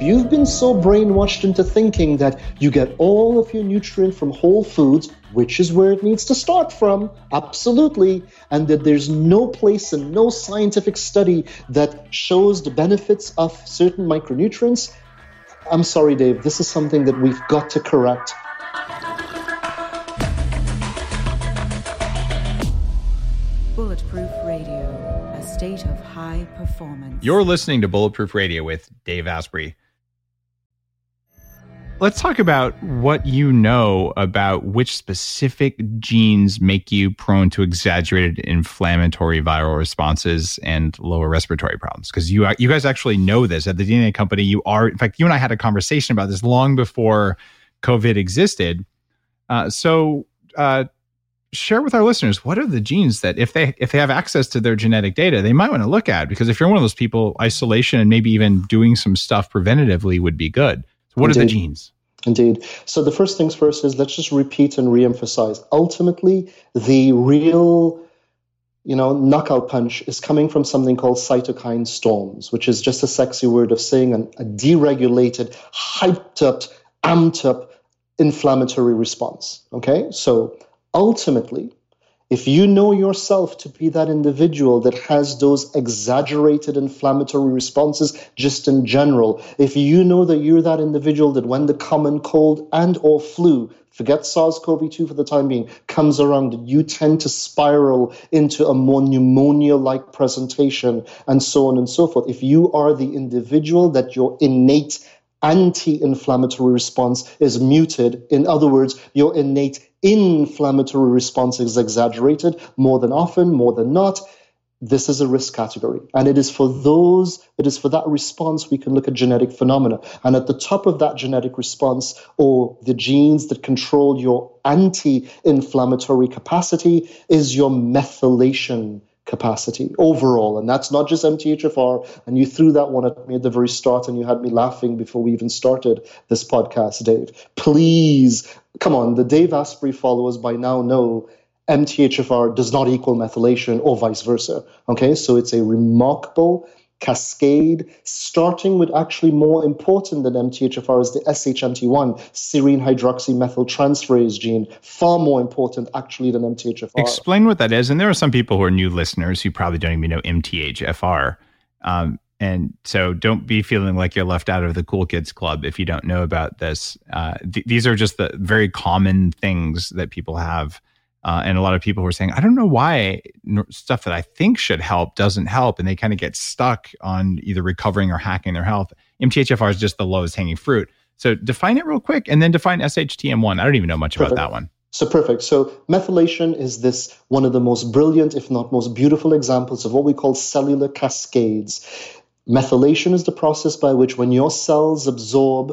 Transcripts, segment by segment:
You've been so brainwashed into thinking that you get all of your nutrient from whole foods, which is where it needs to start from, absolutely, and that there's no place and no scientific study that shows the benefits of certain micronutrients. I'm sorry, Dave, this is something that we've got to correct. Bulletproof Radio, a state of high performance. You're listening to Bulletproof Radio with Dave Asprey. Let's talk about what you know about which specific genes make you prone to exaggerated inflammatory viral responses and lower respiratory problems. Because you guys actually know this. At the DNA Company, you are, in fact, you and I had a conversation about this long before COVID existed. So share with our listeners, what are the genes that if they have access to their genetic data, they might want to look at? Because if you're one of those people, isolation and maybe even doing some stuff preventatively would be good. What Indeed. Are the genes? Indeed. So the first things first is let's just repeat and reemphasize. Ultimately, the real, knockout punch is coming from something called cytokine storms, which is just a sexy word of saying a deregulated, hyped up, amped up inflammatory response. Okay? So ultimately, if you know yourself to be that individual that has those exaggerated inflammatory responses just in general, if you know that you're that individual that when the common cold and or flu, forget SARS-CoV-2 for the time being, comes around, you tend to spiral into a more pneumonia-like presentation and so on and so forth. If you are the individual that your innate anti-inflammatory response is muted, in other words, your innate inflammatory response is exaggerated more than often, more than not, this is a risk category. And it is for that response we can look at genetic phenomena. And at the top of that genetic response, or the genes that control your anti-inflammatory capacity, is your methylation capacity overall. And that's not just MTHFR. And you threw that one at me at the very start, and you had me laughing before we even started this podcast, Dave. Please, come on, the Dave Asprey followers by now know MTHFR does not equal methylation or vice versa. Okay, so it's a remarkable cascade, starting with actually more important than MTHFR is the SHMT1, serine hydroxymethyltransferase gene, far more important actually than MTHFR. Explain what that is. And there are some people who are new listeners who probably don't even know MTHFR. And so don't be feeling like you're left out of the cool kids club if you don't know about this. These are just the very common things that people have. And a lot of people who are saying, I don't know why stuff that I think should help doesn't help. And they kind of get stuck on either recovering or hacking their health. MTHFR is just the lowest hanging fruit. So define it real quick, and then define SHTM1. I don't even know much about that one. So perfect. So methylation is this one of the most brilliant, if not most beautiful examples of what we call cellular cascades. Methylation is the process by which when your cells absorb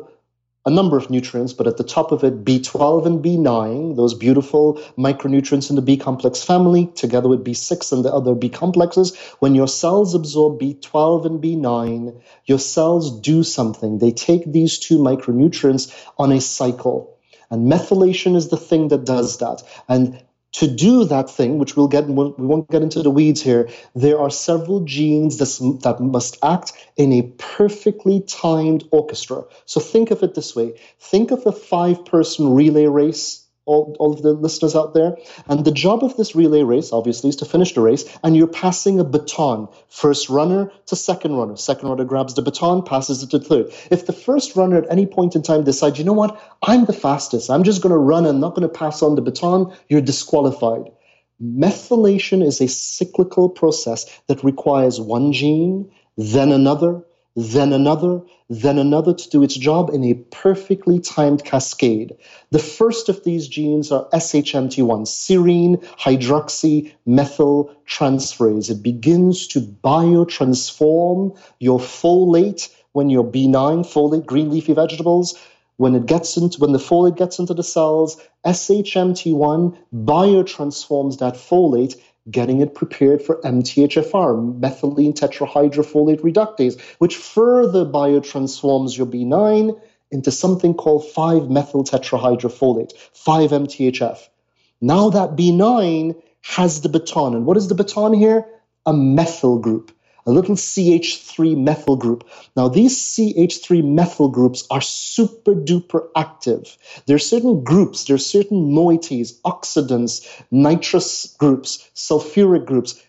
a number of nutrients, but at the top of it, B12 and B9, those beautiful micronutrients in the B complex family, together with B6 and the other B complexes, when your cells absorb B12 and B9, your cells do something. They take these two micronutrients on a cycle. And methylation is the thing that does that. And to do that thing, which we won't get into the weeds here, there are several genes that must act in a perfectly timed orchestra. So think of it this way. Think of a 5-person relay race, all of the listeners out there. And the job of this relay race, obviously, is to finish the race. And you're passing a baton, first runner to second runner. Second runner grabs the baton, passes it to third. If the first runner at any point in time decides, you know what, I'm the fastest, I'm just going to run, I'm not going to pass on the baton, you're disqualified. Methylation is a cyclical process that requires one gene, then another, then another, then another to do its job in a perfectly timed cascade. The first of these genes are SHMT1, serine hydroxymethyltransferase. It begins to biotransform your folate when your B9, folate, green leafy vegetables, when the folate gets into the cells, SHMT1 biotransforms that folate, getting it prepared for MTHFR, methylene tetrahydrofolate reductase, which further biotransforms your B9 into something called 5-MTHF, 5-MTHF. Now that B9 has the baton. And what is the baton here? A methyl group. a little CH3 methyl group. Now, these CH3 methyl groups are super duper active. There are certain groups, there are certain moieties, oxidants, nitrous groups, sulfuric groups,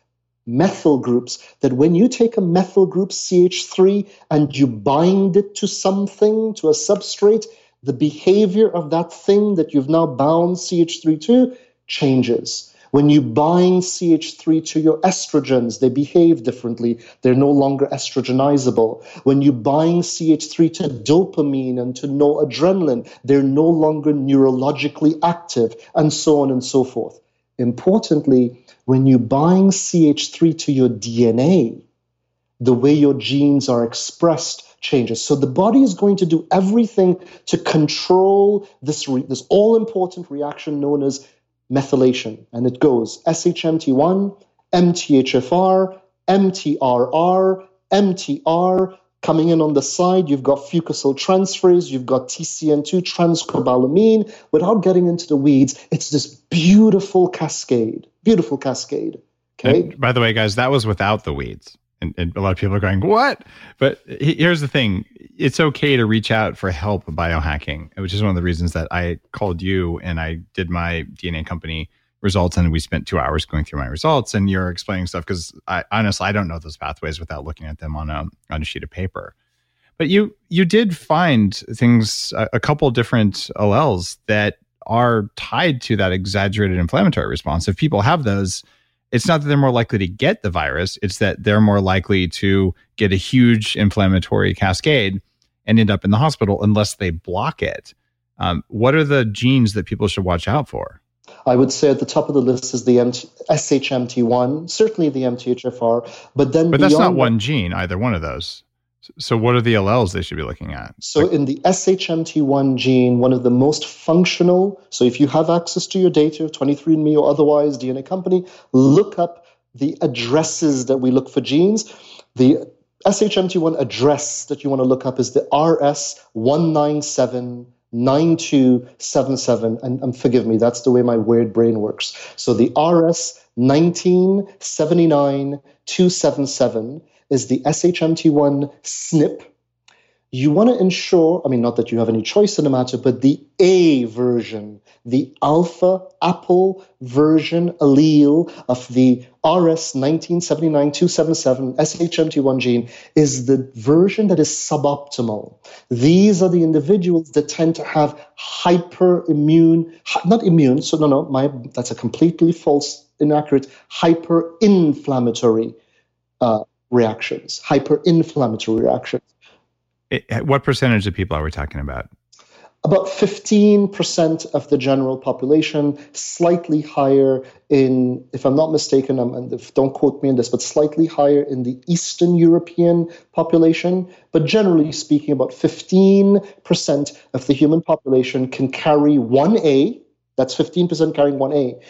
methyl groups, that when you take a methyl group, CH3, and you bind it to something, to a substrate, the behavior of that thing that you've now bound CH3 to changes. When you bind CH3 to your estrogens, they behave differently. They're no longer estrogenizable. When you bind CH3 to dopamine and to noradrenaline, they're no longer neurologically active, and so on and so forth. Importantly, when you bind CH3 to your DNA, the way your genes are expressed changes. So the body is going to do everything to control this all-important reaction known as methylation. And it goes SHMT1, MTHFR, MTRR, MTR. Coming in on the side, you've got fucosyl transferase, you've got TCN2, transcobalamin. Without getting into the weeds, it's this beautiful cascade. Beautiful cascade. Okay. And by the way, guys, that was without the weeds. And a lot of people are going, what? But here's the thing. It's okay to reach out for help biohacking, which is one of the reasons that I called you and I did my DNA Company results, and we spent 2 hours going through my results, and you're explaining stuff because I honestly don't know those pathways without looking at them on a sheet of paper. But you did find things, a couple different alleles that are tied to that exaggerated inflammatory response. If people have those, it's not that they're more likely to get the virus, it's that they're more likely to get a huge inflammatory cascade and end up in the hospital unless they block it. What are the genes that people should watch out for? I would say at the top of the list is the SHMT1, certainly the MTHFR, but then But that's not one gene, either one of those. So what are the alleles they should be looking at? So in the SHMT1 gene, one of the most functional, so if you have access to your data, 23andMe or otherwise, DNA Company, look up the addresses that we look for genes. The SHMT1 address that you want to look up is the RS1979277, and forgive me, that's the way my weird brain works. So the RS1979277 is the SHMT1 SNP. You want to ensure, I mean, not that you have any choice in the matter, but the A version, the alpha apple version allele of the RS1979277 SHMT1 gene is the version that is suboptimal. These are the individuals that tend to have hyperinflammatory reactions, hyperinflammatory reactions. What percentage of people are we talking about? About 15% of the general population, slightly higher in, if I'm not mistaken, don't quote me on this, but slightly higher in the Eastern European population. But generally speaking, about 15% of the human population can carry 1A. That's 15% carrying 1A.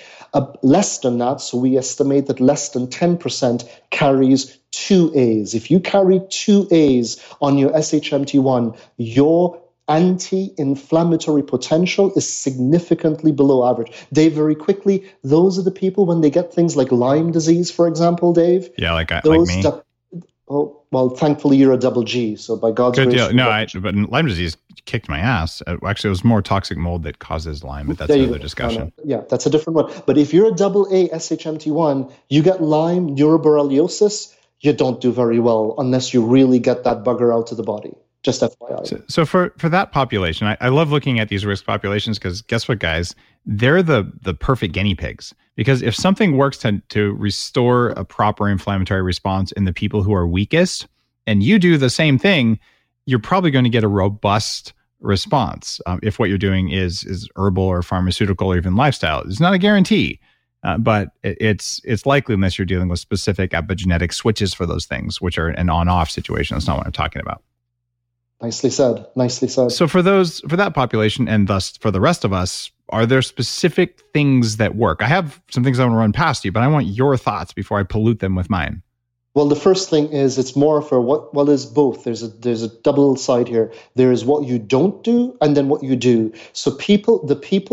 Less than that, so we estimate that less than 10% carries 2As. If you carry 2As on your SHMT1, your anti-inflammatory potential is significantly below average. Dave, very quickly, those are the people when they get things like Lyme disease, for example, Dave. Yeah, like me. Oh, well, thankfully you're a double G, so by God's grace. Good deal. No, but Lyme disease kicked my ass. Actually, it was more toxic mold that causes Lyme, but that's another discussion. Yeah, that's a different one. But if you're a double A SHMT1, you get Lyme, neuroborreliosis, you don't do very well unless you really get that bugger out of the body. Just FYI. So for that population, I love looking at these risk populations because guess what, guys? They're the perfect guinea pigs. Because if something works to restore a proper inflammatory response in the people who are weakest, and you do the same thing, you're probably going to get a robust response. If what you're doing is herbal or pharmaceutical or even lifestyle, it's not a guarantee, but it's likely unless you're dealing with specific epigenetic switches for those things, which are an on-off situation. That's not what I'm talking about. Nicely said. So for that population and thus for the rest of us, are there specific things that work? I have some things I want to run past you, but I want your thoughts before I pollute them with mine. Well, the first thing is it's more for what is both. There's a double side here. There is what you don't do and then what you do. So the people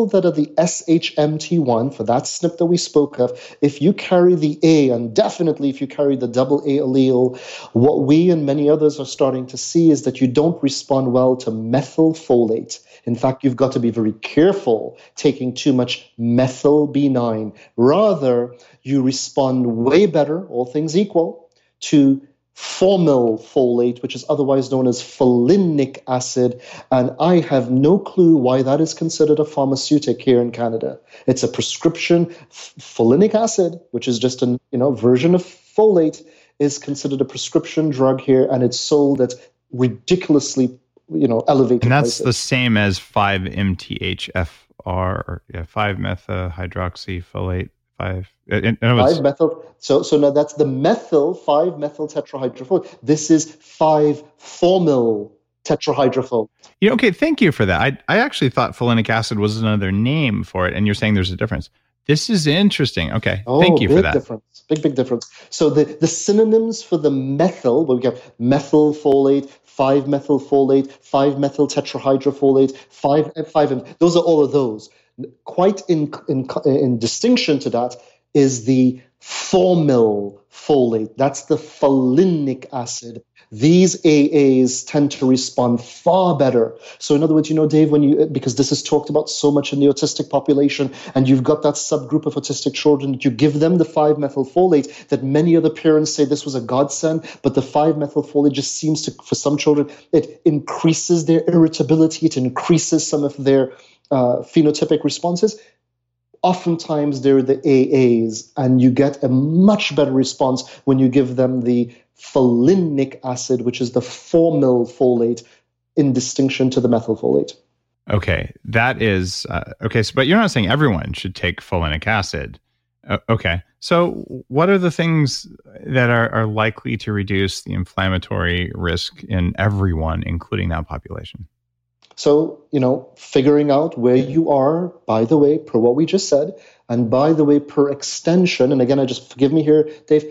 that are the SHMT1, for that SNP that we spoke of, if you carry the A, and definitely if you carry the double A allele, what we and many others are starting to see is that you don't respond well to methylfolate. In fact, you've got to be very careful taking too much methyl B9. Rather, you respond way better, all things equal, to formylfolate, which is otherwise known as folinic acid. And I have no clue why that is considered a pharmaceutic here in Canada. It's a prescription. Folinic acid, which is just a version of folate, is considered a prescription drug here, and it's sold at ridiculously elevated. And that's prices. The same as 5-MTHFR, 5-methylhydroxyfolate. So now that's the methyl 5-methyl tetrahydrofolate. This is 5-formyl tetrahydrofolate. Okay, thank you for that. I actually thought folinic acid was another name for it, and you're saying there's a difference. This is interesting. Okay, thank you for that. Big difference. So the synonyms for the methyl, we have methylfolate, 5-methylfolate, 5-methyl tetrahydrofolate, 5-M. Those are all of those. Quite in distinction to that is the formylfolate. That's the folinic acid. These AAs tend to respond far better. So in other words, Dave, because this is talked about so much in the autistic population, and you've got that subgroup of autistic children, that you give them the 5-methylfolate that many other parents say this was a godsend, but the 5-methylfolate just seems to, for some children, it increases their irritability, it increases some of their phenotypic responses. Oftentimes they're the AAs, and you get a much better response when you give them the folinic acid, which is the formylfolate, in distinction to the methylfolate. Okay, that is okay. So, but you're not saying everyone should take folinic acid. Okay, so what are the things that are likely to reduce the inflammatory risk in everyone, including that population? So, figuring out where you are, by the way, per what we just said, and by the way, per extension, and again, forgive me here, Dave,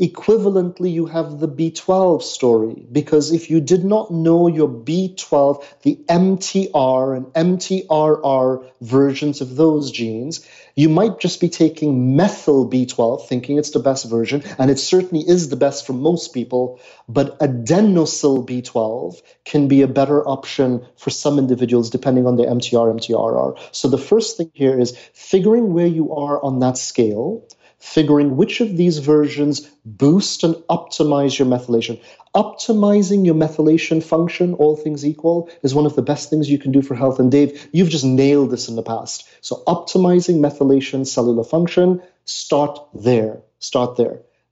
equivalently, you have the B12 story, because if you did not know your B12, the MTR and MTRR versions of those genes, you might just be taking methyl B12, thinking it's the best version, and it certainly is the best for most people, but adenosyl B12 can be a better option for some individuals depending on their MTR, MTRR. So the first thing here is figuring where you are on that scale, figuring which of these versions boost and optimize your methylation. Optimizing your methylation function, all things equal, is one of the best things you can do for health. And Dave, you've just nailed this in the past. So optimizing methylation cellular function, start there.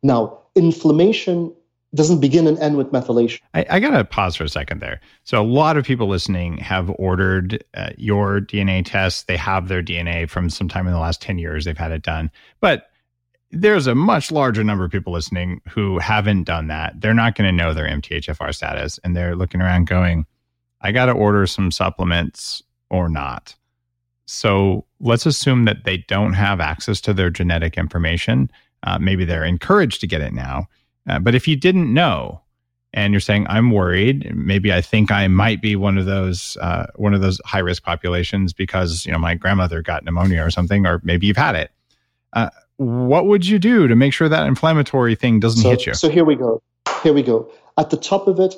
Now, inflammation doesn't begin and end with methylation. I got to pause for a second there. So a lot of people listening have ordered your DNA test. They have their DNA from sometime in the last 10 years. They've had it done. But there's a much larger number of people listening who haven't done that. They're not going to know their MTHFR status, and they're looking around going, I got to order some supplements or not. So let's assume that they don't have access to their genetic information. Maybe they're encouraged to get it now. But if you didn't know, and you're saying, I'm worried, maybe I think I might be one of those high-risk populations because my grandmother got pneumonia or something, or maybe you've had it. What would you do to make sure that inflammatory thing doesn't hit you? So here we go. At the top of it,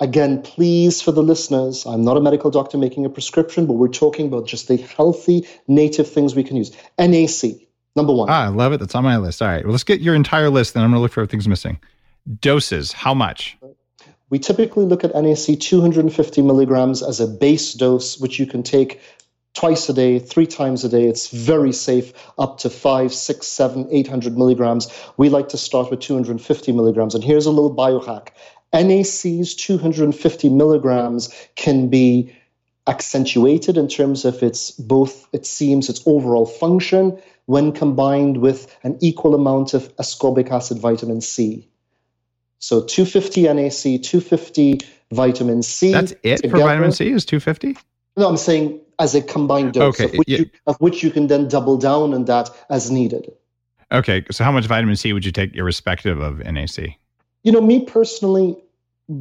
again, please, for the listeners, I'm not a medical doctor making a prescription, but we're talking about just the healthy native things we can use. NAC, number one. I love it. That's on my list. All right. Well, let's get your entire list, then I'm going to look for everything's missing. Doses, how much? We typically look at NAC 250 milligrams as a base dose, which you can take twice a day, three times a day. It's very safe, up to 5, 6, 7, 800 milligrams. We like to start with 250 milligrams. And here's a little biohack. NAC's 250 milligrams can be accentuated in terms of its overall function when combined with an equal amount of ascorbic acid vitamin C. So 250 NAC, 250 vitamin C. That's it together. For vitamin C is 250? No, I'm saying as a combined dose, okay, of which you can then double down on that as needed. Okay, so how much vitamin C would you take irrespective of NAC? You know, me personally,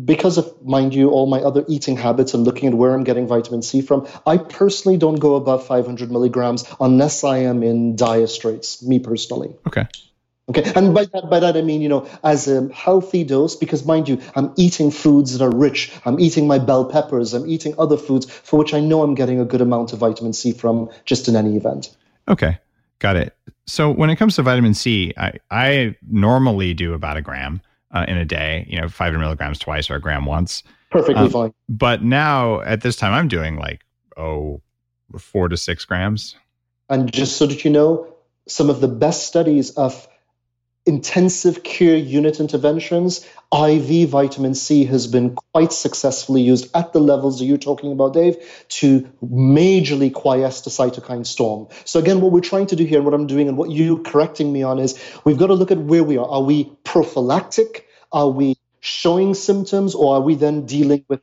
because of, mind you, all my other eating habits and looking at where I'm getting vitamin C from, I personally don't go above 500 milligrams unless I am in dire straits, me personally. Okay. Okay. And by that, I mean, you know, as a healthy dose, because mind you, I'm eating foods that are rich. I'm eating my bell peppers. I'm eating other foods for which I know I'm getting a good amount of vitamin C from just in any event. Okay. Got it. So when it comes to vitamin C, I normally do about a gram in a day, you know, 500 milligrams twice or a gram once. Perfectly fine. But now at this time, I'm doing like, 4 to 6 grams. And just so that you know, some of the best studies of intensive care unit interventions, IV vitamin C has been quite successfully used at the levels that you're talking about, Dave, to majorly quiesce the cytokine storm. So again, what we're trying to do here, and what I'm doing and what you're correcting me on is we've got to look at where we are. Are we prophylactic? Are we showing symptoms, or are we then dealing with?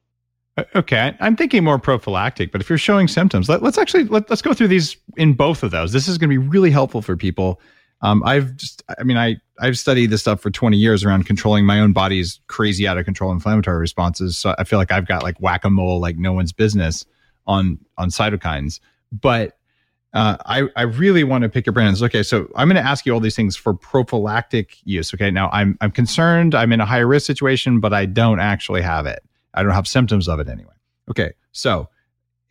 Okay, I'm thinking more prophylactic, but if you're showing symptoms, let's go through these in both of those. This is going to be really helpful for people. I've studied this stuff for 20 years around controlling my own body's crazy out of control inflammatory responses. So I feel like I've got like whack-a-mole, like no one's business on cytokines. But I really want to pick your brains. Okay, so I'm going to ask you all these things for prophylactic use. Okay, now I'm concerned. I'm in a high risk situation, but I don't actually have it. I don't have symptoms of it anyway. Okay, so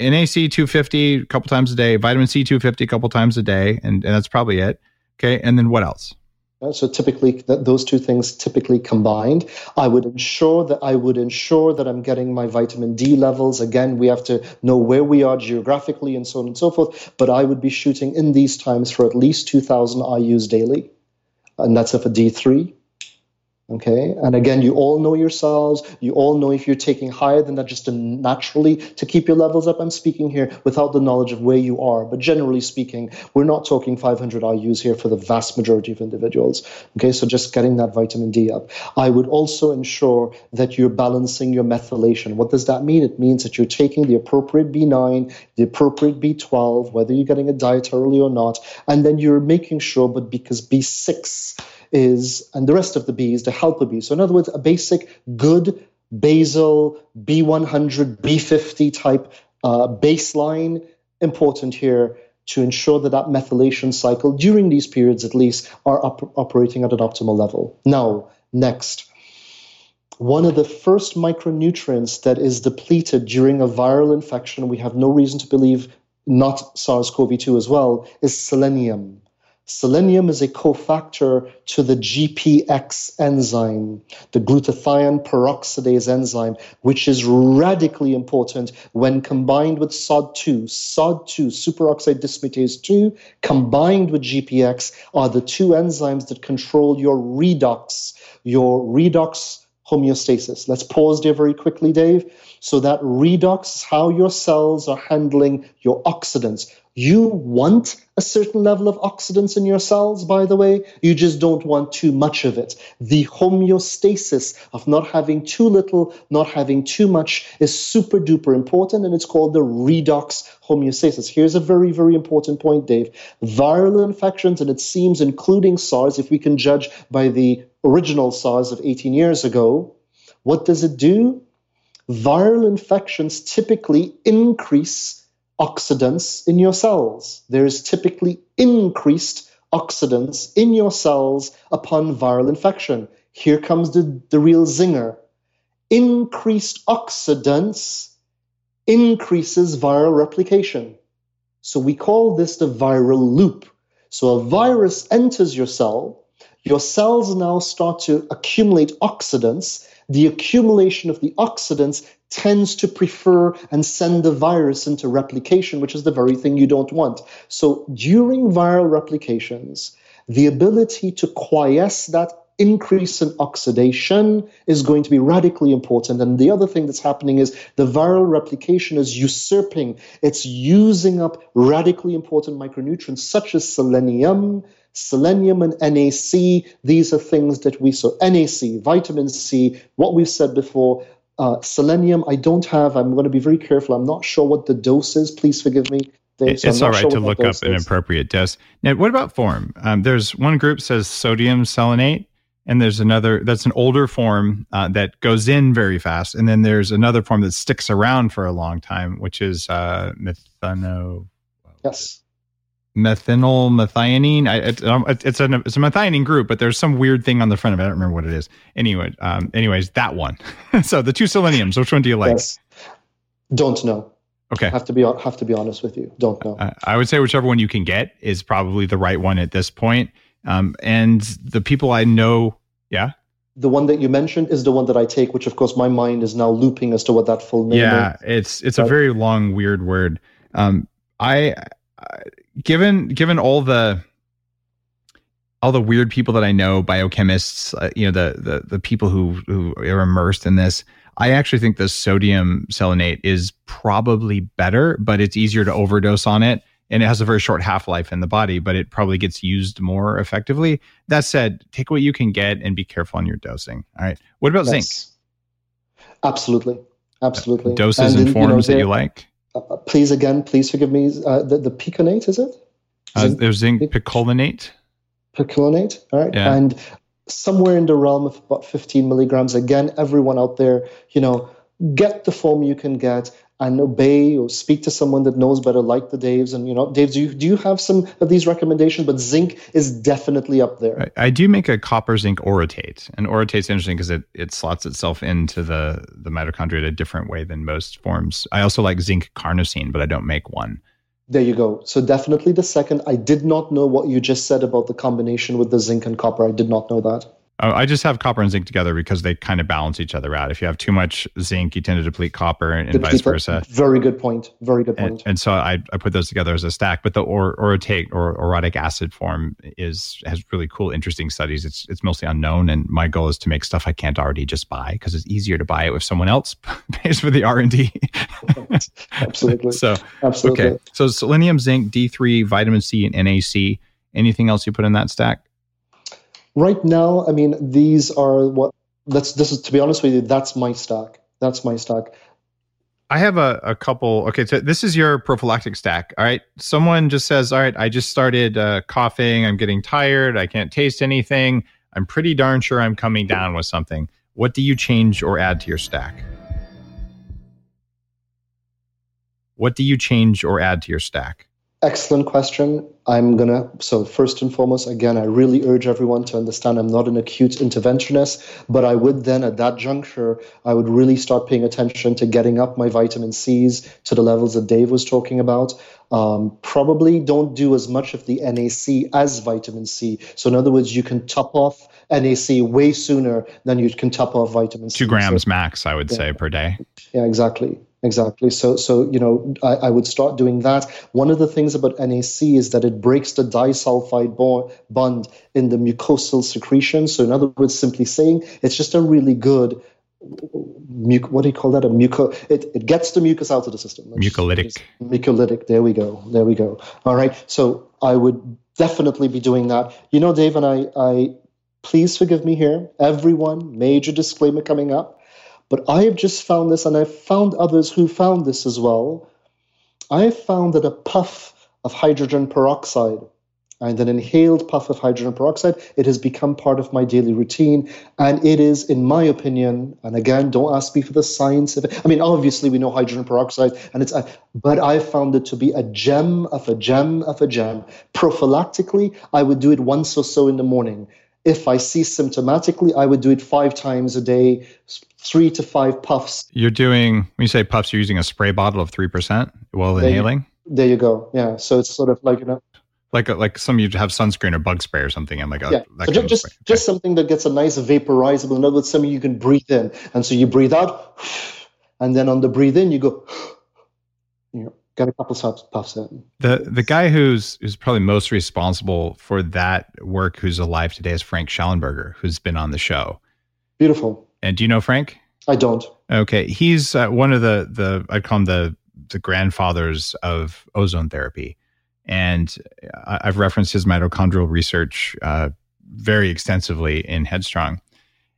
NAC 250 a couple times a day, vitamin C 250 a couple times a day, and that's probably it. Okay, and then what else? So typically, those two things typically combined. I would ensure that I'm getting my vitamin D levels. Again, we have to know where we are geographically and so on and so forth. But I would be shooting in these times for at least 2,000 IUs daily, and that's for D3. Okay, and again, you all know yourselves. You all know if you're taking higher than that just to naturally to keep your levels up. I'm speaking here without the knowledge of where you are, but generally speaking, we're not talking 500 IUs here for the vast majority of individuals. Okay, so just getting that vitamin D up. I would also ensure that you're balancing your methylation. What does that mean? It means that you're taking the appropriate B9, the appropriate B12, whether you're getting it dietarily or not, and then you're making sure, but because B6 is, and the rest of the B's, the helper B's. So in other words, a basic good basal B100, B50 type baseline, important here to ensure that methylation cycle during these periods at least are operating at an optimal level. Now, next. One of the first micronutrients that is depleted during a viral infection, we have no reason to believe not SARS-CoV-2 as well, is selenium. Selenium is a cofactor to the GPX enzyme, the glutathione peroxidase enzyme, which is radically important when combined with SOD2. SOD2, superoxide dismutase 2, combined with GPX are the two enzymes that control your redox homeostasis. Let's pause there very quickly, Dave. So that redox is how your cells are handling your oxidants. You want a certain level of oxidants in your cells, by the way. You just don't want too much of it. The homeostasis of not having too little, not having too much is super duper important, and it's called the redox homeostasis. Here's a very, very important point, Dave. Viral infections, and it seems including SARS, if we can judge by the original SARS of 18 years ago, what does it do? Viral infections typically increase oxidants in your cells. There is typically increased oxidants in your cells upon viral infection. Here comes the real zinger. Increased oxidants increases viral replication. So we call this the viral loop. So a virus enters your cell. Your cells now start to accumulate oxidants. The accumulation of the oxidants tends to prefer and send the virus into replication, which is the very thing you don't want. So during viral replications, the ability to quiesce that increase in oxidation is going to be radically important. And the other thing that's happening is the viral replication is usurping. It's using up radically important micronutrients such as selenium and NAC. These are things that we saw. NAC, vitamin C, what we've said before. Selenium, I don't have. I'm going to be very careful. I'm not sure what the dose is. Please forgive me. It's all right to look up an appropriate dose. Now, what about form? There's one group says sodium selenate, And there's another, that's an older form that goes in very fast. And then there's another form that sticks around for a long time, which is methionine. It's a methionine group, but there's some weird thing on the front of it. I don't remember what it is. Anyway, that one. So the two seleniums, which one do you like? Yes. Don't know. Okay. Have to be honest with you. Don't know. I would say whichever one you can get is probably the right one at this point. And the people I know, yeah. The one that you mentioned is the one that I take, which of course my mind is now looping as to what that full name is. Yeah, it's a very long, weird word. Given all the weird people that I know, biochemists, the people who are immersed in this, I actually think the sodium selenate is probably better, but it's easier to overdose on it. And it has a very short half-life in the body, but it probably gets used more effectively. That said, take what you can get and be careful on your dosing. All right. What about zinc? Absolutely. Doses and forms that you like? Please forgive me. The piconate, is it? There's zinc picolinate. All right. Yeah. And somewhere in the realm of about 15 milligrams. Again, everyone out there, get the form you can get and obey or speak to someone that knows better, like the Daves. And, Dave, do you have some of these recommendations? But zinc is definitely up there. I do make a copper zinc orotate. And orotate's interesting because it slots itself into the mitochondria in a different way than most forms. I also like zinc carnosine, but I don't make one. There you go. So definitely the second. I did not know what you just said about the combination with the zinc and copper. I did not know that. I just have copper and zinc together because they kind of balance each other out. If you have too much zinc, you tend to deplete copper and vice versa. Very good point. And so I put those together as a stack. But the orotate or orotic acid form has really cool, interesting studies. It's mostly unknown. And my goal is to make stuff I can't already just buy because it's easier to buy it if someone else pays for the R&D. Absolutely. Okay. So selenium, zinc, D3, vitamin C, and NAC. Anything else you put in that stack? Right now, these are to be honest with you, that's my stack. I have a couple. Okay, so this is your prophylactic stack. All right. Someone just says, all right, I just started coughing. I'm getting tired. I can't taste anything. I'm pretty darn sure I'm coming down with something. What do you change or add to your stack? Excellent question. So first and foremost, again, I really urge everyone to understand I'm not an acute interventionist, but I would then at that juncture, I would really start paying attention to getting up my vitamin Cs to the levels that Dave was talking about. Probably don't do as much of the NAC as vitamin C. So in other words, you can top off NAC way sooner than you can top off vitamin C. 2 grams max, I would say, per day. Yeah, exactly. So I would start doing that. One of the things about NAC is that it breaks the disulfide bond in the mucosal secretion. So in other words, simply saying, it's just a really good, it gets the mucus out of the system. Mucolytic. There we go. All right. So I would definitely be doing that. Dave and I please forgive me here. Everyone, major disclaimer coming up. But I have just found this, and I've found others who found this as well. I have found that a puff of hydrogen peroxide and an inhaled puff of hydrogen peroxide, it has become part of my daily routine. And it is, in my opinion, and again, don't ask me for the science of it. Obviously we know hydrogen peroxide, but I found it to be a gem of a gem of a gem. Prophylactically, I would do it once or so in the morning. If I see symptomatically, I would do it 5 times a day, 3 to 5 puffs. When you say puffs, you're using a spray bottle of 3% while inhaling? There you go. Yeah. So it's sort of like, Like some you have sunscreen or bug spray or something. I'm like, just something that gets a nice vaporizable. In other words, something you can breathe in. And so you breathe out, and then on the breathe in, you go, got a couple of puffs in. The guy who's probably most responsible for that work, who's alive today, is Frank Schallenberger, who's been on the show. Beautiful. And do you know Frank? I don't. Okay, he's one of the I'd call him the grandfathers of ozone therapy, and I've referenced his mitochondrial research very extensively in Headstrong.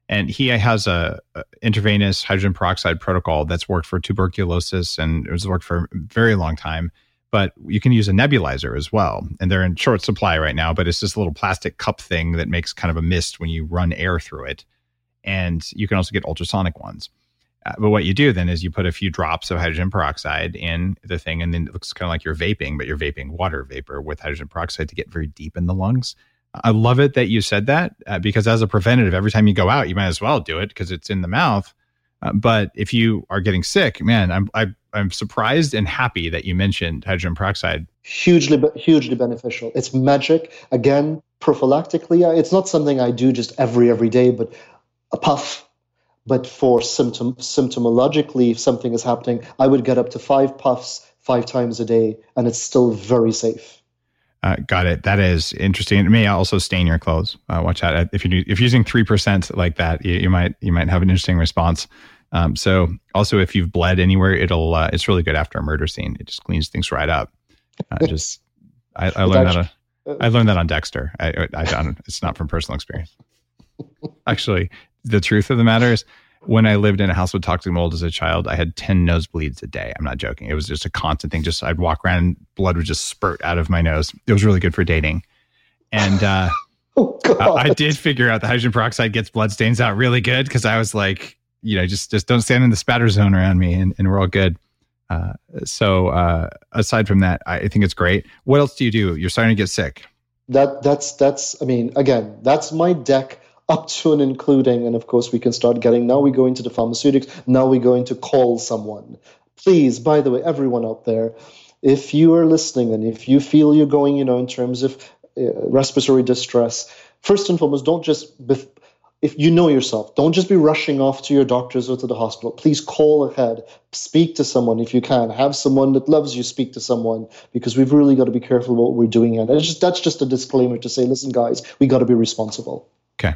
And he has a intravenous hydrogen peroxide protocol that's worked for tuberculosis and it was worked for a very long time. but you can use a nebulizer as well. And they're in short supply right now, but it's this little plastic cup thing that makes kind of a mist when you run air through it. And you can also get ultrasonic ones. But what you do then is you put a few drops of hydrogen peroxide in the thing, and then it looks kind of like you're vaping, but you're vaping water vapor with hydrogen peroxide to get very deep in the lungs. I love it that you said that, because as a preventative, every time you go out, you might as well do it because it's in the mouth. But if you are getting sick, man, I'm surprised and happy that you mentioned hydrogen peroxide. Hugely beneficial. It's magic. Again, prophylactically, it's not something I do just every day, but a puff. But for symptomologically, if something is happening, I would get up to 5 puffs 5 times a day, and it's still very safe. Got it. That is interesting. It may also stain your clothes. Watch out if you're using 3% like that, you might have an interesting response. So also, if you've bled anywhere, it's really good after a murder scene. It just cleans things right up. I learned that. I learned that on Dexter. It's not from personal experience. Actually, the truth of the matter is, when I lived in a house with toxic mold as a child, I had 10 nosebleeds a day. I'm not joking. It was just a constant thing. Just I'd walk around and blood would just spurt out of my nose. It was really good for dating. And I did figure out the hydrogen peroxide gets blood stains out really good, because I was like, just don't stand in the spatter zone around me, and we're all good. So aside from that, I think it's great. What else do you do? You're starting to get sick. That's my deck, up to and including, and of course we can start getting, now we go into the pharmaceutics, now we go into call someone. Please, by the way, everyone out there, if you are listening and if you feel you're going, in terms of respiratory distress, first and foremost, don't just, if you know yourself, don't just be rushing off to your doctors or to the hospital. Please call ahead, speak to someone if you can, have someone that loves you speak to someone, because we've really got to be careful what we're doing here. That's just a disclaimer to say, listen guys, we got to be responsible. Okay.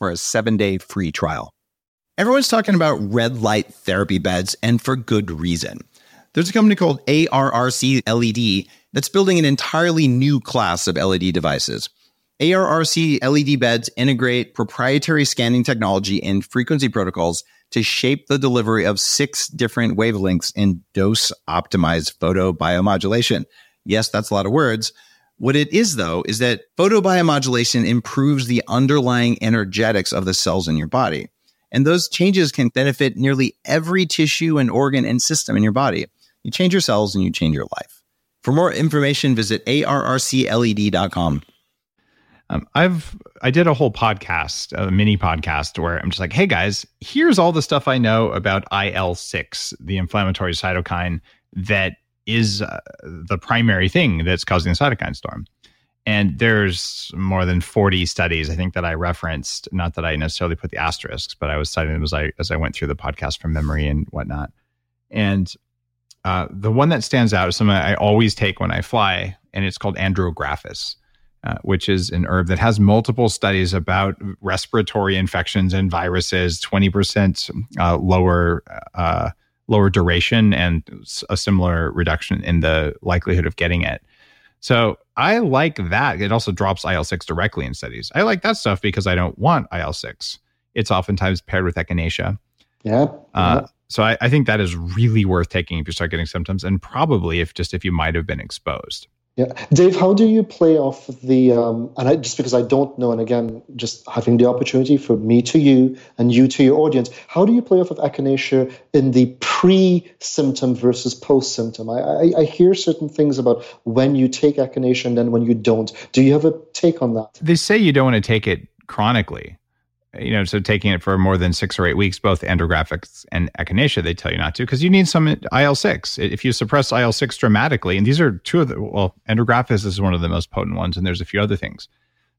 for a 7-day free trial. Everyone's talking about red light therapy beds, and for good reason. There's a company called ARRC LED that's building an entirely new class of LED devices. ARRC LED beds integrate proprietary scanning technology and frequency protocols to shape the delivery of 6 different wavelengths in dose-optimized photobiomodulation. Yes, that's a lot of words. What it is, though, is that photobiomodulation improves the underlying energetics of the cells in your body. And those changes can benefit nearly every tissue and organ and system in your body. You change your cells and you change your life. For more information, visit arrcled.com. I did a whole podcast, a mini podcast, where I'm just like, hey, guys, here's all the stuff I know about IL-6, the inflammatory cytokine that is the primary thing that's causing the cytokine storm. And there's more than 40 studies, I think, that I referenced, not that I necessarily put the asterisks, but I was citing them as I went through the podcast from memory and whatnot. And the one that stands out is something I always take when I fly, and it's called Andrographis, which is an herb that has multiple studies about respiratory infections and viruses, 20% lower duration and a similar reduction in the likelihood of getting it. So I like that. It also drops IL-6 directly in studies. I like that stuff because I don't want IL-6. It's oftentimes paired with echinacea. Yeah. So I think that is really worth taking if you start getting symptoms, and probably if you might have been exposed. Yeah. Dave, how do you play off the, and I, just because I don't know, and again, just having the opportunity for me to you and you to your audience, how do you play off of echinacea in the pre-symptom versus post-symptom? I hear certain things about when you take echinacea and then when you don't. Do you have a take on that? They say you don't want to take it chronically, you know, so taking it for more than 6 or 8 weeks, both Andrographis and echinacea, they tell you not to, because you need some IL-6. If you suppress IL-6 dramatically, and these are two of the, well, Andrographis is one of the most potent ones, and there's a few other things.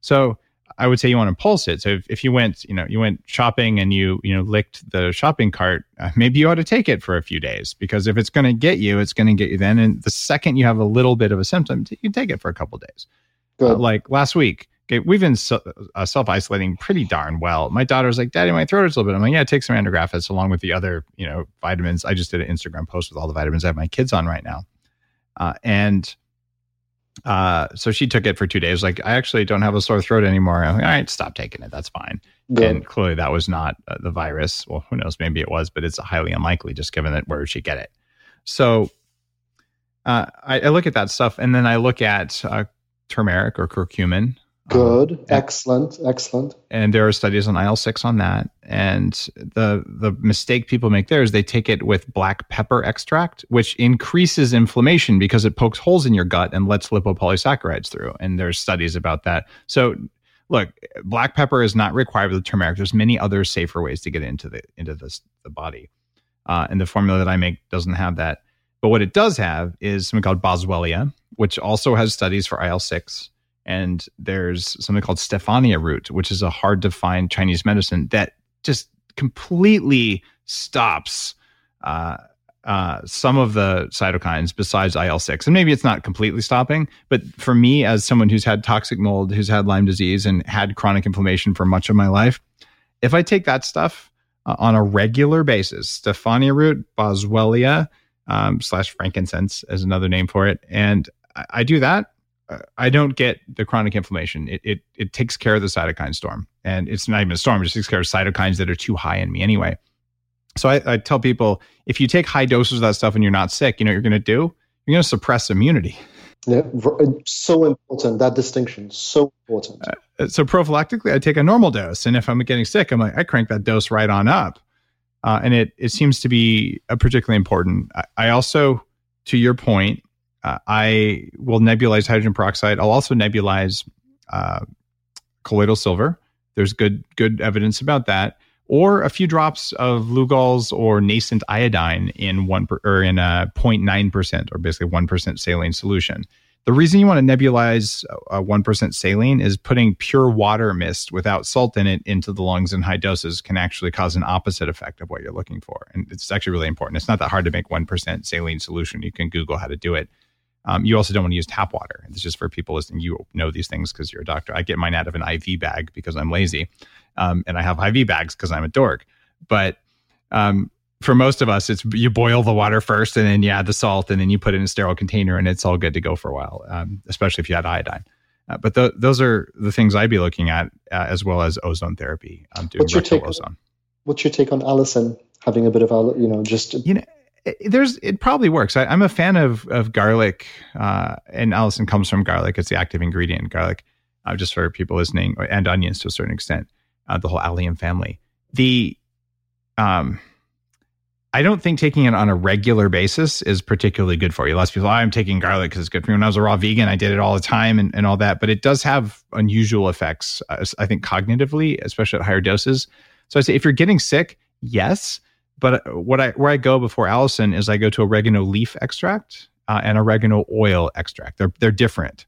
So I would say you want to pulse it. So if you went, you went shopping and you licked the shopping cart, maybe you ought to take it for a few days, because if it's going to get you, it's going to get you then. And the second you have a little bit of a symptom, you take it for a couple of days. Like last week, we've been self-isolating pretty darn well. My daughter's like, Daddy, my throat is a little bit. I'm like, yeah, take some Andrographis along with the other, vitamins. I just did an Instagram post with all the vitamins I have my kids on right now. So she took it for 2 days. Like, I actually don't have a sore throat anymore. I'm like, all right, stop taking it. That's fine. Yeah. And clearly that was not the virus. Well, who knows? Maybe it was, but it's highly unlikely just given that where she get it. So I look at that stuff, and then I look at turmeric or curcumin. Good. Excellent. And there are studies on IL-6 on that. And the mistake people make there is they take it with black pepper extract, which increases inflammation because it pokes holes in your gut and lets lipopolysaccharides through. And there's studies about that. So look, black pepper is not required with turmeric. There's many other safer ways to get into the body. And the formula that I make doesn't have that. But what it does have is something called Boswellia, which also has studies for IL-6. And there's something called Stephania root, which is a hard to find Chinese medicine that just completely stops some of the cytokines besides IL-6. And maybe it's not completely stopping, but for me, as someone who's had toxic mold, who's had Lyme disease and had chronic inflammation for much of my life, if I take that stuff on a regular basis, Stephania root, Boswellia, / frankincense as another name for it, and I do that, I don't get the chronic inflammation. It takes care of the cytokine storm. And it's not even a storm, it just takes care of cytokines that are too high in me anyway. So I tell people, if you take high doses of that stuff and you're not sick, you know what you're going to do? You're going to suppress immunity. Yeah, so important, that distinction, so important. So prophylactically, I take a normal dose. And if I'm getting sick, I'm like, I crank that dose right on up. And it seems to be particularly important. I also, to your point, I will nebulize hydrogen peroxide. I'll also nebulize colloidal silver. There's good evidence about that. Or a few drops of Lugol's or nascent iodine in 0.9%, or basically 1% saline solution. The reason you want to nebulize 1% saline is putting pure water mist without salt in it into the lungs in high doses can actually cause an opposite effect of what you're looking for. And it's actually really important. It's not that hard to make 1% saline solution. You can Google how to do it. You also don't want to use tap water. It's just for people listening. You know these things because you're a doctor. I get mine out of an IV bag because I'm lazy. And I have IV bags because I'm a dork. But for most of us, it's you boil the water first and then you add the salt and then you put it in a sterile container and it's all good to go for a while, especially if you add iodine. But those are the things I'd be looking at, as well as ozone therapy. I'm doing rectal ozone. What's your take on allicin? Having a bit of, it probably works. I'm a fan of garlic, and allicin comes from garlic. It's the active ingredient in garlic, just for people listening, and onions to a certain extent, the whole allium family. I don't think taking it on a regular basis is particularly good for you. Lots of people, I'm taking garlic because it's good for me. When I was a raw vegan, I did it all the time and all that, but it does have unusual effects, I think cognitively, especially at higher doses. So I say if you're getting sick, yes, but where I go before allicin is I go to oregano leaf extract and oregano oil extract. They're different.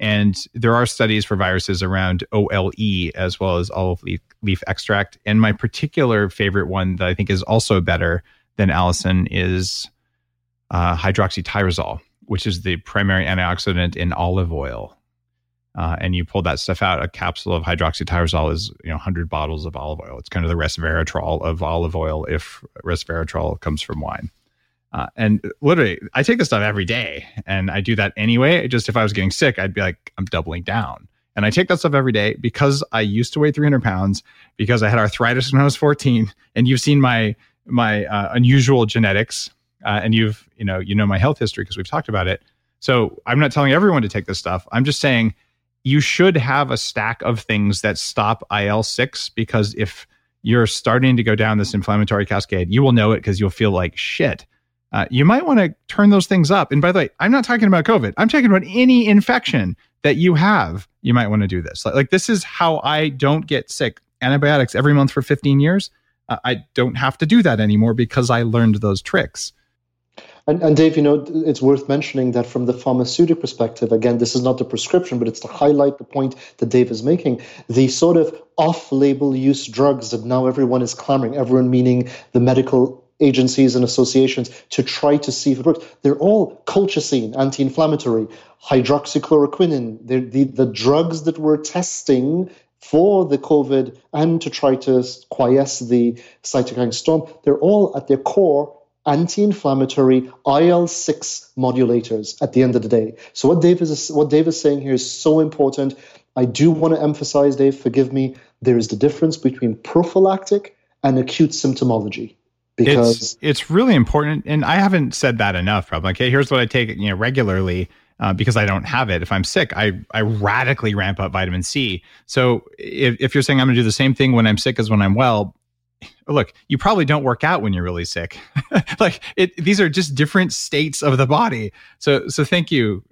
And there are studies for viruses around OLE as well as olive leaf extract. And my particular favorite one that I think is also better than allicin is hydroxytyrosol, which is the primary antioxidant in olive oil. And you pull that stuff out, a capsule of hydroxytyrosol is 100 bottles of olive oil. It's kind of the resveratrol of olive oil if resveratrol comes from wine. And literally, I take this stuff every day and I do that anyway. It just if I was getting sick, I'd be like, I'm doubling down. And I take that stuff every day because I used to weigh 300 pounds, because I had arthritis when I was 14. And you've seen my unusual genetics, and you've my health history because we've talked about it. So I'm not telling everyone to take this stuff. I'm just saying you should have a stack of things that stop IL-6, because if you're starting to go down this inflammatory cascade, you will know it because you'll feel like shit. You might want to turn those things up. And by the way, I'm not talking about COVID. I'm talking about any infection that you have. You might want to do this. Like this is how I don't get sick. Antibiotics every month for 15 years. I don't have to do that anymore because I learned those tricks. And Dave, you know, it's worth mentioning that from the pharmaceutical perspective, again, this is not the prescription, but it's to highlight the point that Dave is making. The sort of off-label use drugs that now everyone is clamoring, everyone meaning the medical agencies and associations, to try to see if it works. They're all colchicine, anti-inflammatory, hydroxychloroquine. They're the drugs that we're testing for the COVID and to try to quiesce the cytokine storm. They're all at their core anti-inflammatory IL-6 modulators at the end of the day. So what Dave is saying here is so important. I do want to emphasize, Dave, forgive me, there is the difference between prophylactic and acute symptomology. Because it's really important. And I haven't said that enough, probably. Like, hey, here's what I take regularly because I don't have it. If I'm sick, I radically ramp up vitamin C. So if you're saying I'm going to do the same thing when I'm sick as when I'm well, look, you probably don't work out when you're really sick. Like these are just different states of the body. So thank you.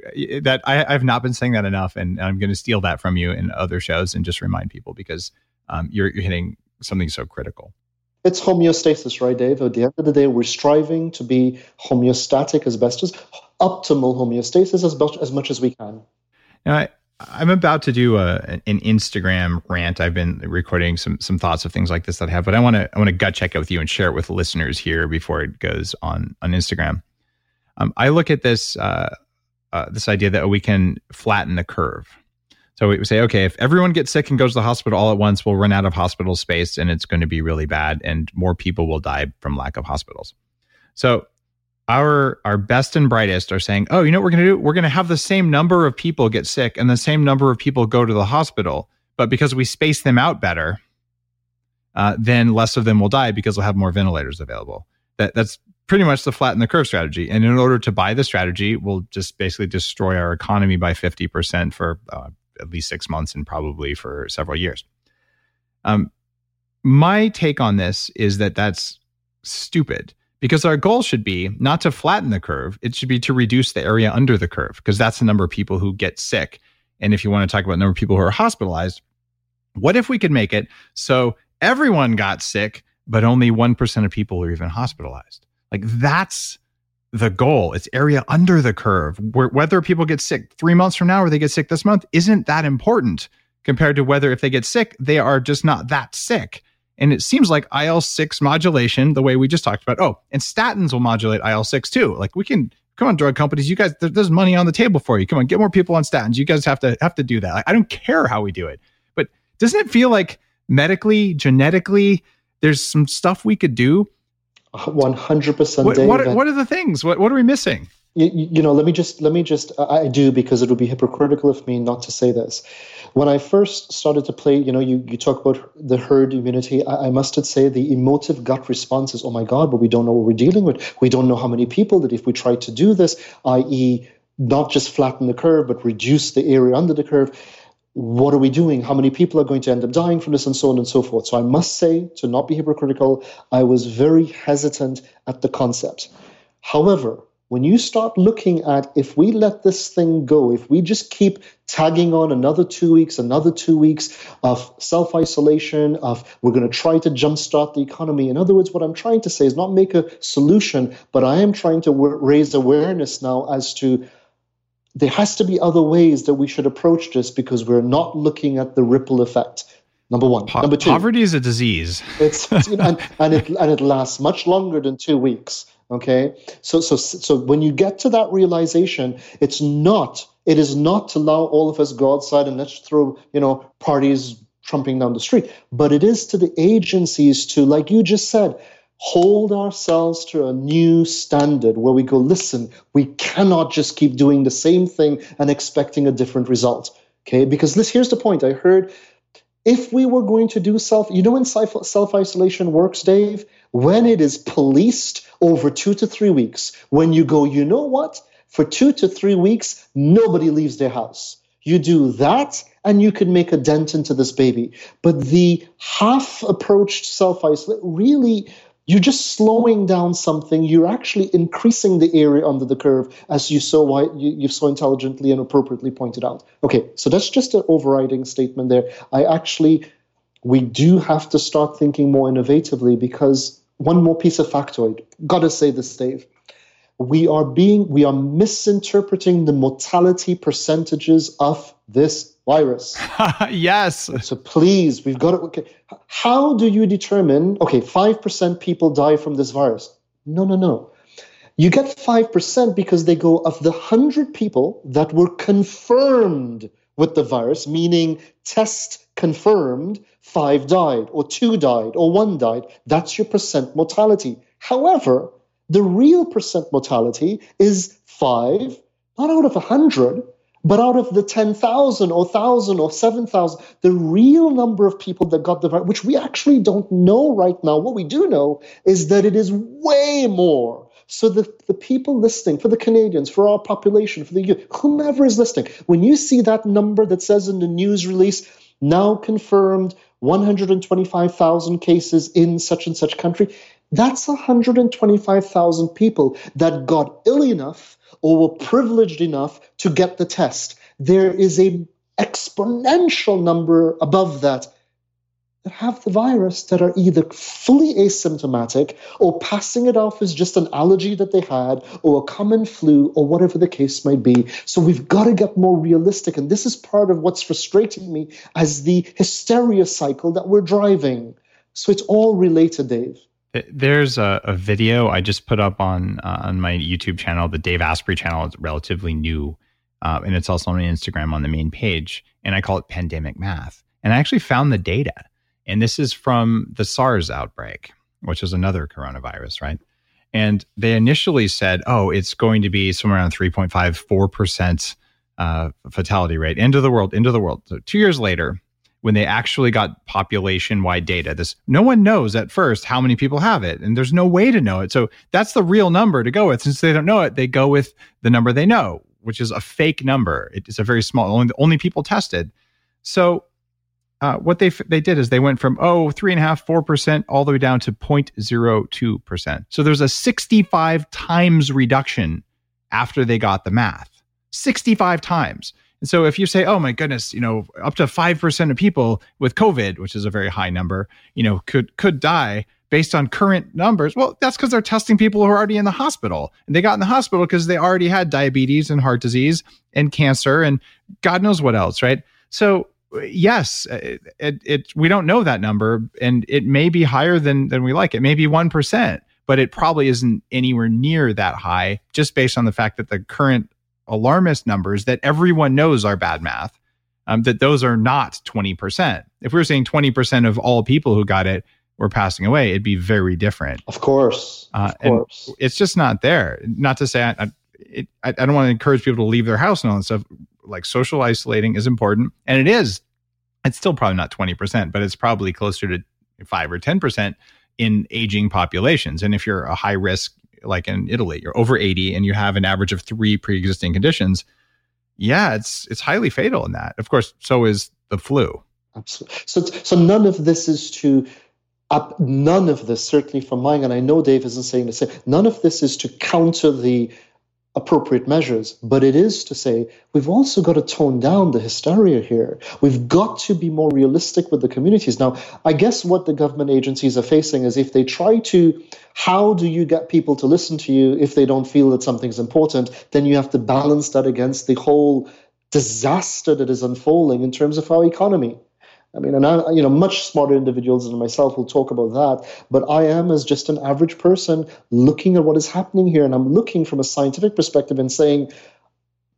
That I've not been saying that enough, and I'm going to steal that from you in other shows and just remind people, because you're hitting something so critical. It's homeostasis, right, Dave? At the end of the day, we're striving to be homeostatic as best as optimal homeostasis as much as we can. Now, I'm about to do an Instagram rant. I've been recording some thoughts of things like this that I have, but I want to gut check it with you and share it with listeners here before it goes on Instagram. I look at this this idea that we can flatten the curve. So we say, okay, if everyone gets sick and goes to the hospital all at once, we'll run out of hospital space and it's going to be really bad and more people will die from lack of hospitals. So our best and brightest are saying, oh, you know what we're going to do? We're going to have the same number of people get sick and the same number of people go to the hospital. But because we space them out better, then less of them will die because we'll have more ventilators available. That's pretty much the flatten the curve strategy. And in order to buy the strategy, we'll just basically destroy our economy by 50% for at least 6 months and probably for several years. My take on this is that that's stupid, because our goal should be not to flatten the curve. It should be to reduce the area under the curve, because that's the number of people who get sick. And if you want to talk about the number of people who are hospitalized, what if we could make it so everyone got sick, but only 1% of people are even hospitalized? Like that's the goal. It's area under the curve. Whether people get sick 3 months from now or they get sick this month isn't that important compared to whether if they get sick, they are just not that sick. And it seems like IL-6 modulation, the way we just talked about, oh, and statins will modulate IL-6 too. Like we can, come on, drug companies, you guys, there's money on the table for you. Come on, get more people on statins. You guys have to do that. Like, I don't care how we do it. But doesn't it feel like medically, genetically, there's some stuff we could do? 100%. What are the things? What are we missing? You know, let me just. I do, because it would be hypocritical of me not to say this. When I first started to play, you know, you talk about the herd immunity. I must say the emotive gut response is, oh my God, but we don't know what we're dealing with. We don't know how many people that if we try to do this, i.e., not just flatten the curve but reduce the area under the curve. What are we doing? How many people are going to end up dying from this, and so on and so forth? So I must say, to not be hypocritical, I was very hesitant at the concept. However, when you start looking at, if we let this thing go, if we just keep tagging on another 2 weeks of self-isolation, of we're going to try to jumpstart the economy. In other words, what I'm trying to say is not make a solution, but I am trying to raise awareness now as to there has to be other ways that we should approach this, because we're not looking at the ripple effect. Number one. Number two. Poverty is a disease. It's and it lasts much longer than 2 weeks. Okay. So when you get to that realization, it is not to allow all of us go outside and let's throw, parties trumping down the street. But it is to the agencies to, like you just said, hold ourselves to a new standard where we go, listen, we cannot just keep doing the same thing and expecting a different result. Okay, because here's the point I heard. If we were going to do when self-isolation works, Dave, when it is policed over 2 to 3 weeks, when you go, you know what? For 2 to 3 weeks, nobody leaves their house. You do that, and you can make a dent into this baby. But the half-approached self-isolate, really, you're just slowing down something. You're actually increasing the area under the curve, as you so you've so intelligently and appropriately pointed out. Okay, so that's just an overriding statement there. We do have to start thinking more innovatively, because one more piece of factoid. Gotta say this, Dave. We are misinterpreting the mortality percentages of this virus. Yes. So please, we've got to, okay. How do you determine, okay, 5% people die from this virus? No. You get 5% because they go of the 100 people that were confirmed with the virus, meaning test confirmed, 5 died or 2 died or 1 died. That's your percent mortality. However, the real percent mortality is 5, not out of 100, but out of the 10,000 or 1,000 or 7,000. The real number of people that got the virus, which we actually don't know right now. What we do know is that it is way more. So the people listening, for the Canadians, for our population, for the whomever is listening, when you see that number that says in the news release, now confirmed 125,000 cases in such and such country, that's 125,000 people that got ill enough or were privileged enough to get the test. There is an exponential number above that that have the virus that are either fully asymptomatic or passing it off as just an allergy that they had or a common flu or whatever the case might be. So we've got to get more realistic. And this is part of what's frustrating me as the hysteria cycle that we're driving. So it's all related, Dave. There's a video I just put up on my YouTube channel, the Dave Asprey channel. It's relatively new, and it's also on my Instagram on the main page, and I call it Pandemic Math. And I actually found the data, and this is from the SARS outbreak, which is another coronavirus, right? And they initially said, oh, it's going to be somewhere around 3.5, 4% fatality rate, end of the world. So 2 years later, when they actually got population-wide data, this no one knows at first how many people have it, and there's no way to know it. So that's the real number to go with. Since they don't know it, they go with the number they know, which is a fake number. It's a very small, only people tested. So what they did is they went from 3.5%, 4% all the way down to 0.02%. So there's a 65 times reduction after they got the math. 65 times. And so if you say, oh my goodness, up to 5% of people with COVID, which is a very high number, could die based on current numbers. Well, that's because they're testing people who are already in the hospital, and they got in the hospital because they already had diabetes and heart disease and cancer and God knows what else, right? So yes, we don't know that number, and it may be higher than we like. It may be 1%, but it probably isn't anywhere near that high, just based on the fact that the current alarmist numbers that everyone knows are bad math, that those are not 20%. If we were saying 20% of all people who got it were passing away, it'd be very different. Of course. It's just not there. Not to say I don't want to encourage people to leave their house and all that stuff. Like, social isolating is important, and it is. It's still probably not 20%, but it's probably closer to 5 or 10% in aging populations. And if you're a high risk, like in Italy, you're over 80 and you have an average of 3 pre-existing conditions, it's highly fatal in that. Of course, so is the flu. Absolutely. So none of this is to up, none of this, certainly from mine, and I know Dave isn't saying the same, none of this is to counter the appropriate measures, but it is to say we've also got to tone down the hysteria here. We've got to be more realistic with the communities. Now, I guess what the government agencies are facing is, if they try to, how do you get people to listen to you if they don't feel that something's important? Then you have to balance that against the whole disaster that is unfolding in terms of our economy. I mean, and I much smarter individuals than myself will talk about that, but I am, as just an average person, looking at what is happening here, and I'm looking from a scientific perspective and saying,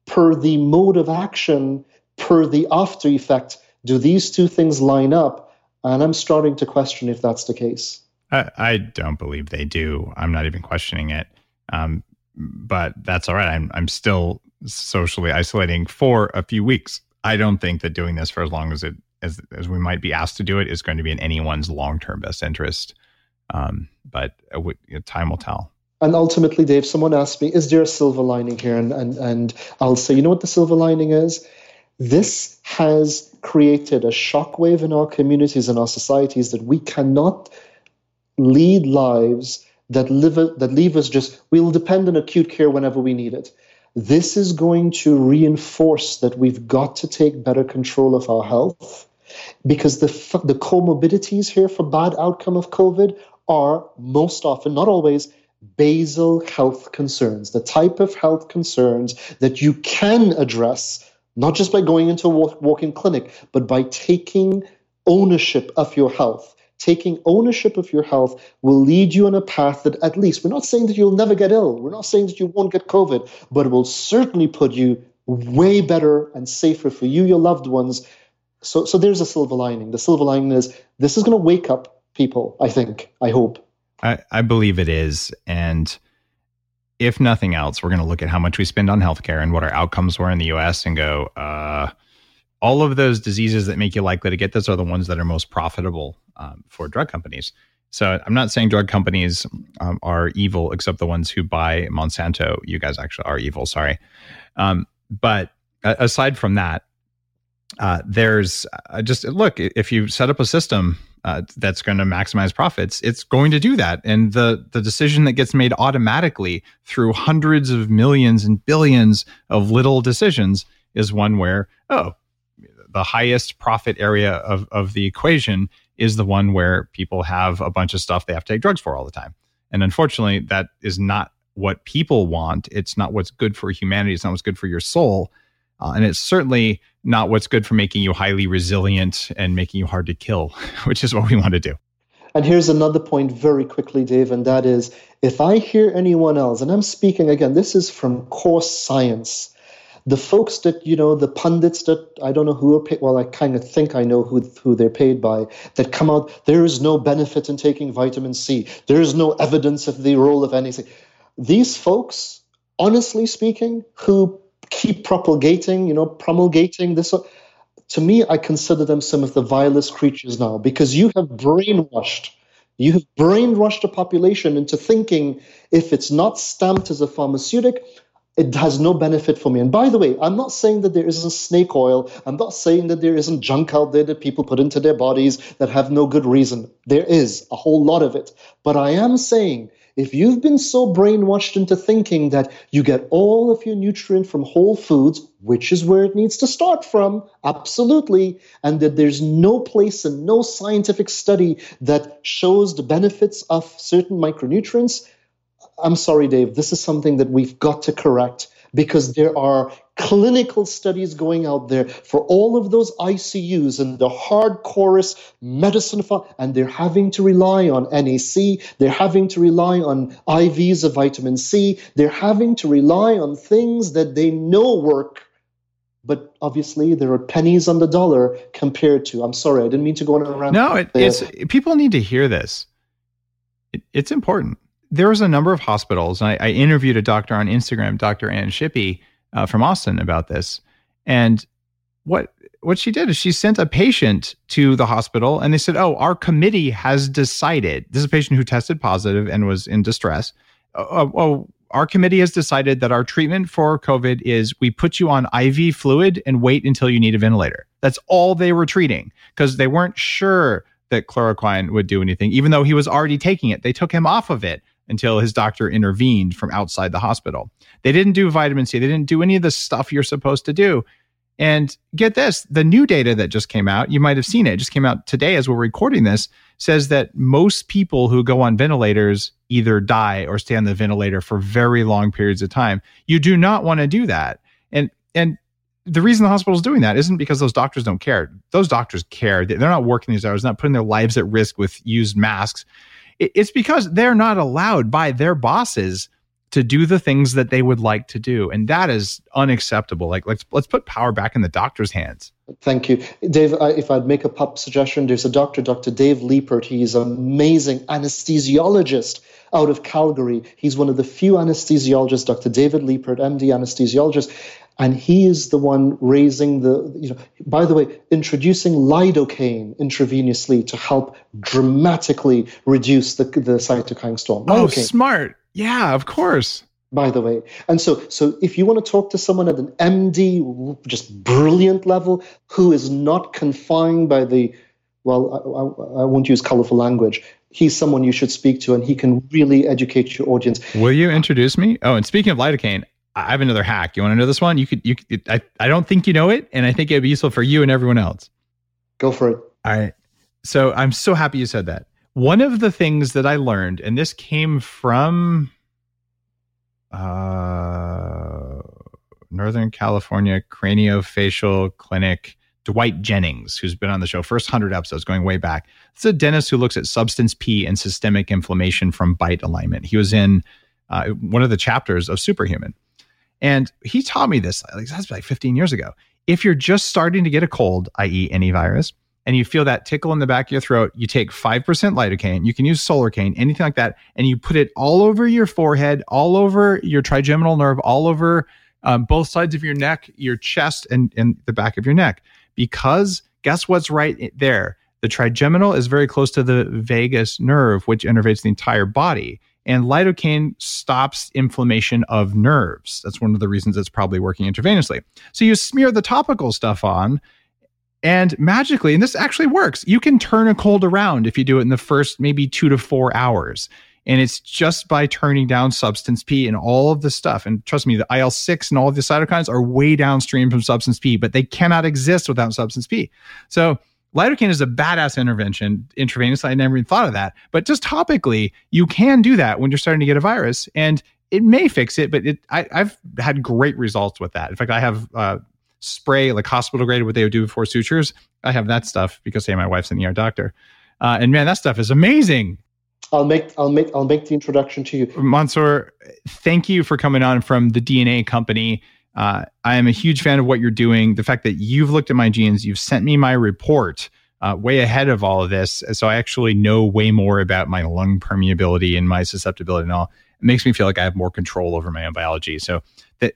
per the mode of action, per the after effect, do these two things line up? And I'm starting to question if that's the case. I don't believe they do. I'm not even questioning it, but that's all right. I'm still socially isolating for a few weeks. I don't think that doing this for as long as it as we might be asked to do it is going to be in anyone's long-term best interest. But time will tell. And ultimately, Dave, someone asked me, is there a silver lining here? And I'll say, you know what the silver lining is? This has created a shockwave in our communities and our societies that we cannot lead lives that leave us just, we'll depend on acute care whenever we need it. This is going to reinforce that we've got to take better control of our health, because the comorbidities here for bad outcome of COVID are most often, not always, basal health concerns, the type of health concerns that you can address not just by going into a walk-in clinic, but by taking ownership of your health. Taking ownership of your health will lead you on a path that, at least, we're not saying that you'll never get ill, we're not saying that you won't get COVID, but it will certainly put you way better and safer for you, your loved ones. So there's a silver lining. The silver lining is this is going to wake up people, I think, I hope. I believe it is. And if nothing else, we're going to look at how much we spend on healthcare and what our outcomes were in the US and go, all of those diseases that make you likely to get this are the ones that are most profitable for drug companies. So I'm not saying drug companies are evil, except the ones who buy Monsanto. You guys actually are evil, sorry. But aside from that, there's just, look, if you set up a system that's going to maximize profits, it's going to do that. And the decision that gets made automatically through hundreds of millions and billions of little decisions is one where, the highest profit area of the equation is the one where people have a bunch of stuff they have to take drugs for all the time. And unfortunately, that is not what people want. It's not what's good for humanity. It's not what's good for your soul. And it's certainly not what's good for making you highly resilient and making you hard to kill, which is what we want to do. And here's another point very quickly, Dave, and that is, if I hear anyone else, and I'm speaking again, this is from core science, the folks that, the pundits that I don't know who are paid, well, I kind of think I know who they're paid by, that come out, there is no benefit in taking vitamin C. There is no evidence of the role of anything. These folks, honestly speaking, who keep promulgating this. To me, I consider them some of the vilest creatures now, because you have brainwashed a population into thinking if it's not stamped as a pharmaceutic, it has no benefit for me. And by the way, I'm not saying that there isn't snake oil. I'm not saying that there isn't junk out there that people put into their bodies that have no good reason. There is a whole lot of it. But I am saying, if you've been so brainwashed into thinking that you get all of your nutrient from whole foods, which is where it needs to start from, absolutely, and that there's no place and no scientific study that shows the benefits of certain micronutrients, I'm sorry, Dave, this is something that we've got to correct, because there are clinical studies going out there for all of those ICUs and the hardcore medicine, and they're having to rely on NAC, they're having to rely on IVs of vitamin C, they're having to rely on things that they know work, but obviously there are pennies on the dollar compared to, I'm sorry, I didn't mean to go on a rant. No, it's people need to hear this. It's important. There was a number of hospitals, and I interviewed a doctor on Instagram, Dr. Ann Shippey, from Austin, about this. And what she did is she sent a patient to the hospital, and they said, our committee has decided, this is a patient who tested positive and was in distress, our committee has decided that our treatment for COVID is we put you on IV fluid and wait until you need a ventilator. That's all they were treating, because they weren't sure that chloroquine would do anything, even though he was already taking it. They took him off of it until his doctor intervened from outside the hospital. They didn't do vitamin C. They didn't do any of the stuff you're supposed to do. And get this, the new data that just came out, you might have seen it just came out today as we're recording this, says that most people who go on ventilators either die or stay on the ventilator for very long periods of time. You do not want to do that. And the reason the hospital's doing that isn't because those doctors don't care. Those doctors care. They're not working these hours, not putting their lives at risk with used masks. It's because they're not allowed by their bosses to do the things that they would like to do. And that is unacceptable. Like, let's put power back in the doctor's hands. Thank you. Dave, if I'd make a pop suggestion, there's a doctor, Dr. Dave Liepert. He's an amazing anesthesiologist out of Calgary. He's one of the few anesthesiologists, Dr. David Liepert, MD anesthesiologist. And he is the one raising by the way, introducing lidocaine intravenously to help dramatically reduce the cytokine storm. Lidocaine. Oh, smart. Yeah, of course. By the way. And so if you want to talk to someone at an MD, just brilliant level, who is not confined by the, well, I won't use colorful language. He's someone you should speak to, and he can really educate your audience. Will you introduce me? Oh, and speaking of lidocaine, I have another hack. You want to know this one? I don't think you know it, and I think it'd be useful for you and everyone else. Go for it. All right. So I'm so happy you said that. One of the things that I learned, and this came from Northern California Craniofacial Clinic, Dwight Jennings, who's been on the show, first 100 episodes going way back. It's a dentist who looks at substance P and systemic inflammation from bite alignment. He was in one of the chapters of Superhuman. And he taught me this, that's like 15 years ago. If you're just starting to get a cold, i.e. any virus, and you feel that tickle in the back of your throat, you take 5% lidocaine, you can use solarcaine, anything like that, and you put it all over your forehead, all over your trigeminal nerve, all over both sides of your neck, your chest, and the back of your neck. Because guess what's right there? The trigeminal is very close to the vagus nerve, which innervates the entire body. And lidocaine stops inflammation of nerves. That's one of the reasons it's probably working intravenously. So you smear the topical stuff on, and magically, and this actually works, you can turn a cold around if you do it in the first maybe 2 to 4 hours. And it's just by turning down substance P and all of this stuff. And trust me, the IL-6 and all of the cytokines are way downstream from substance P, but they cannot exist without substance P. So lidocaine is a badass intervention intravenously. I never even thought of that. But just topically, you can do that when you're starting to get a virus. And it may fix it, but I've had great results with that. In fact, I have spray, like hospital grade, what they would do before sutures. I have that stuff because, hey, my wife's an ER doctor. And man, that stuff is amazing. I'll make the introduction to you. Mansoor, thank you for coming on from the DNA Company. I am a huge fan of what you're doing. The fact that you've looked at my genes, you've sent me my report way ahead of all of this. So I actually know way more about my lung permeability and my susceptibility and all. It makes me feel like I have more control over my own biology. So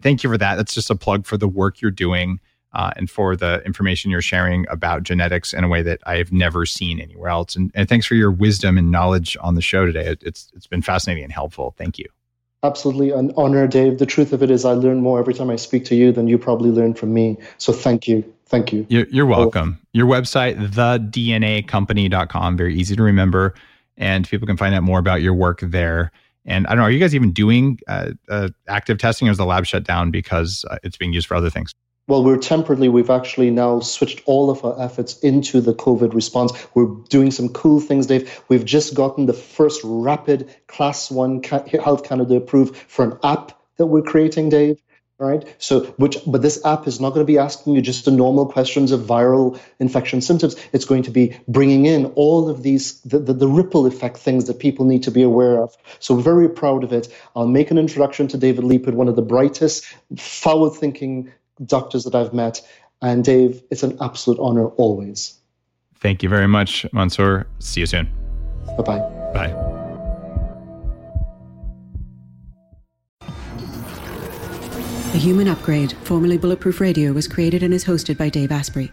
thank you for that. That's just a plug for the work you're doing and for the information you're sharing about genetics in a way that I have never seen anywhere else. And thanks for your wisdom and knowledge on the show today. It's been fascinating and helpful. Thank you. Absolutely an honor, Dave. The truth of it is I learn more every time I speak to you than you probably learn from me. So thank you. Thank you. You're welcome. Your website, thednacompany.com, very easy to remember. And people can find out more about your work there. And I don't know, are you guys even doing active testing, or is the lab shut down because it's being used for other things? Well, we've actually now switched all of our efforts into the COVID response. We're doing some cool things, Dave. We've just gotten the first rapid Class 1 Health Canada approved for an app that we're creating, Dave. Right? But this app is not going to be asking you just the normal questions of viral infection symptoms. It's going to be bringing in all of these, the ripple effect things that people need to be aware of. So we're very proud of it. I'll make an introduction to David Liepert, one of the brightest, forward-thinking doctors that I've met. And Dave, it's an absolute honor always. Thank you very much, Mansoor. See you soon. Bye-bye. Bye. The Human Upgrade, formerly Bulletproof Radio, was created and is hosted by Dave Asprey.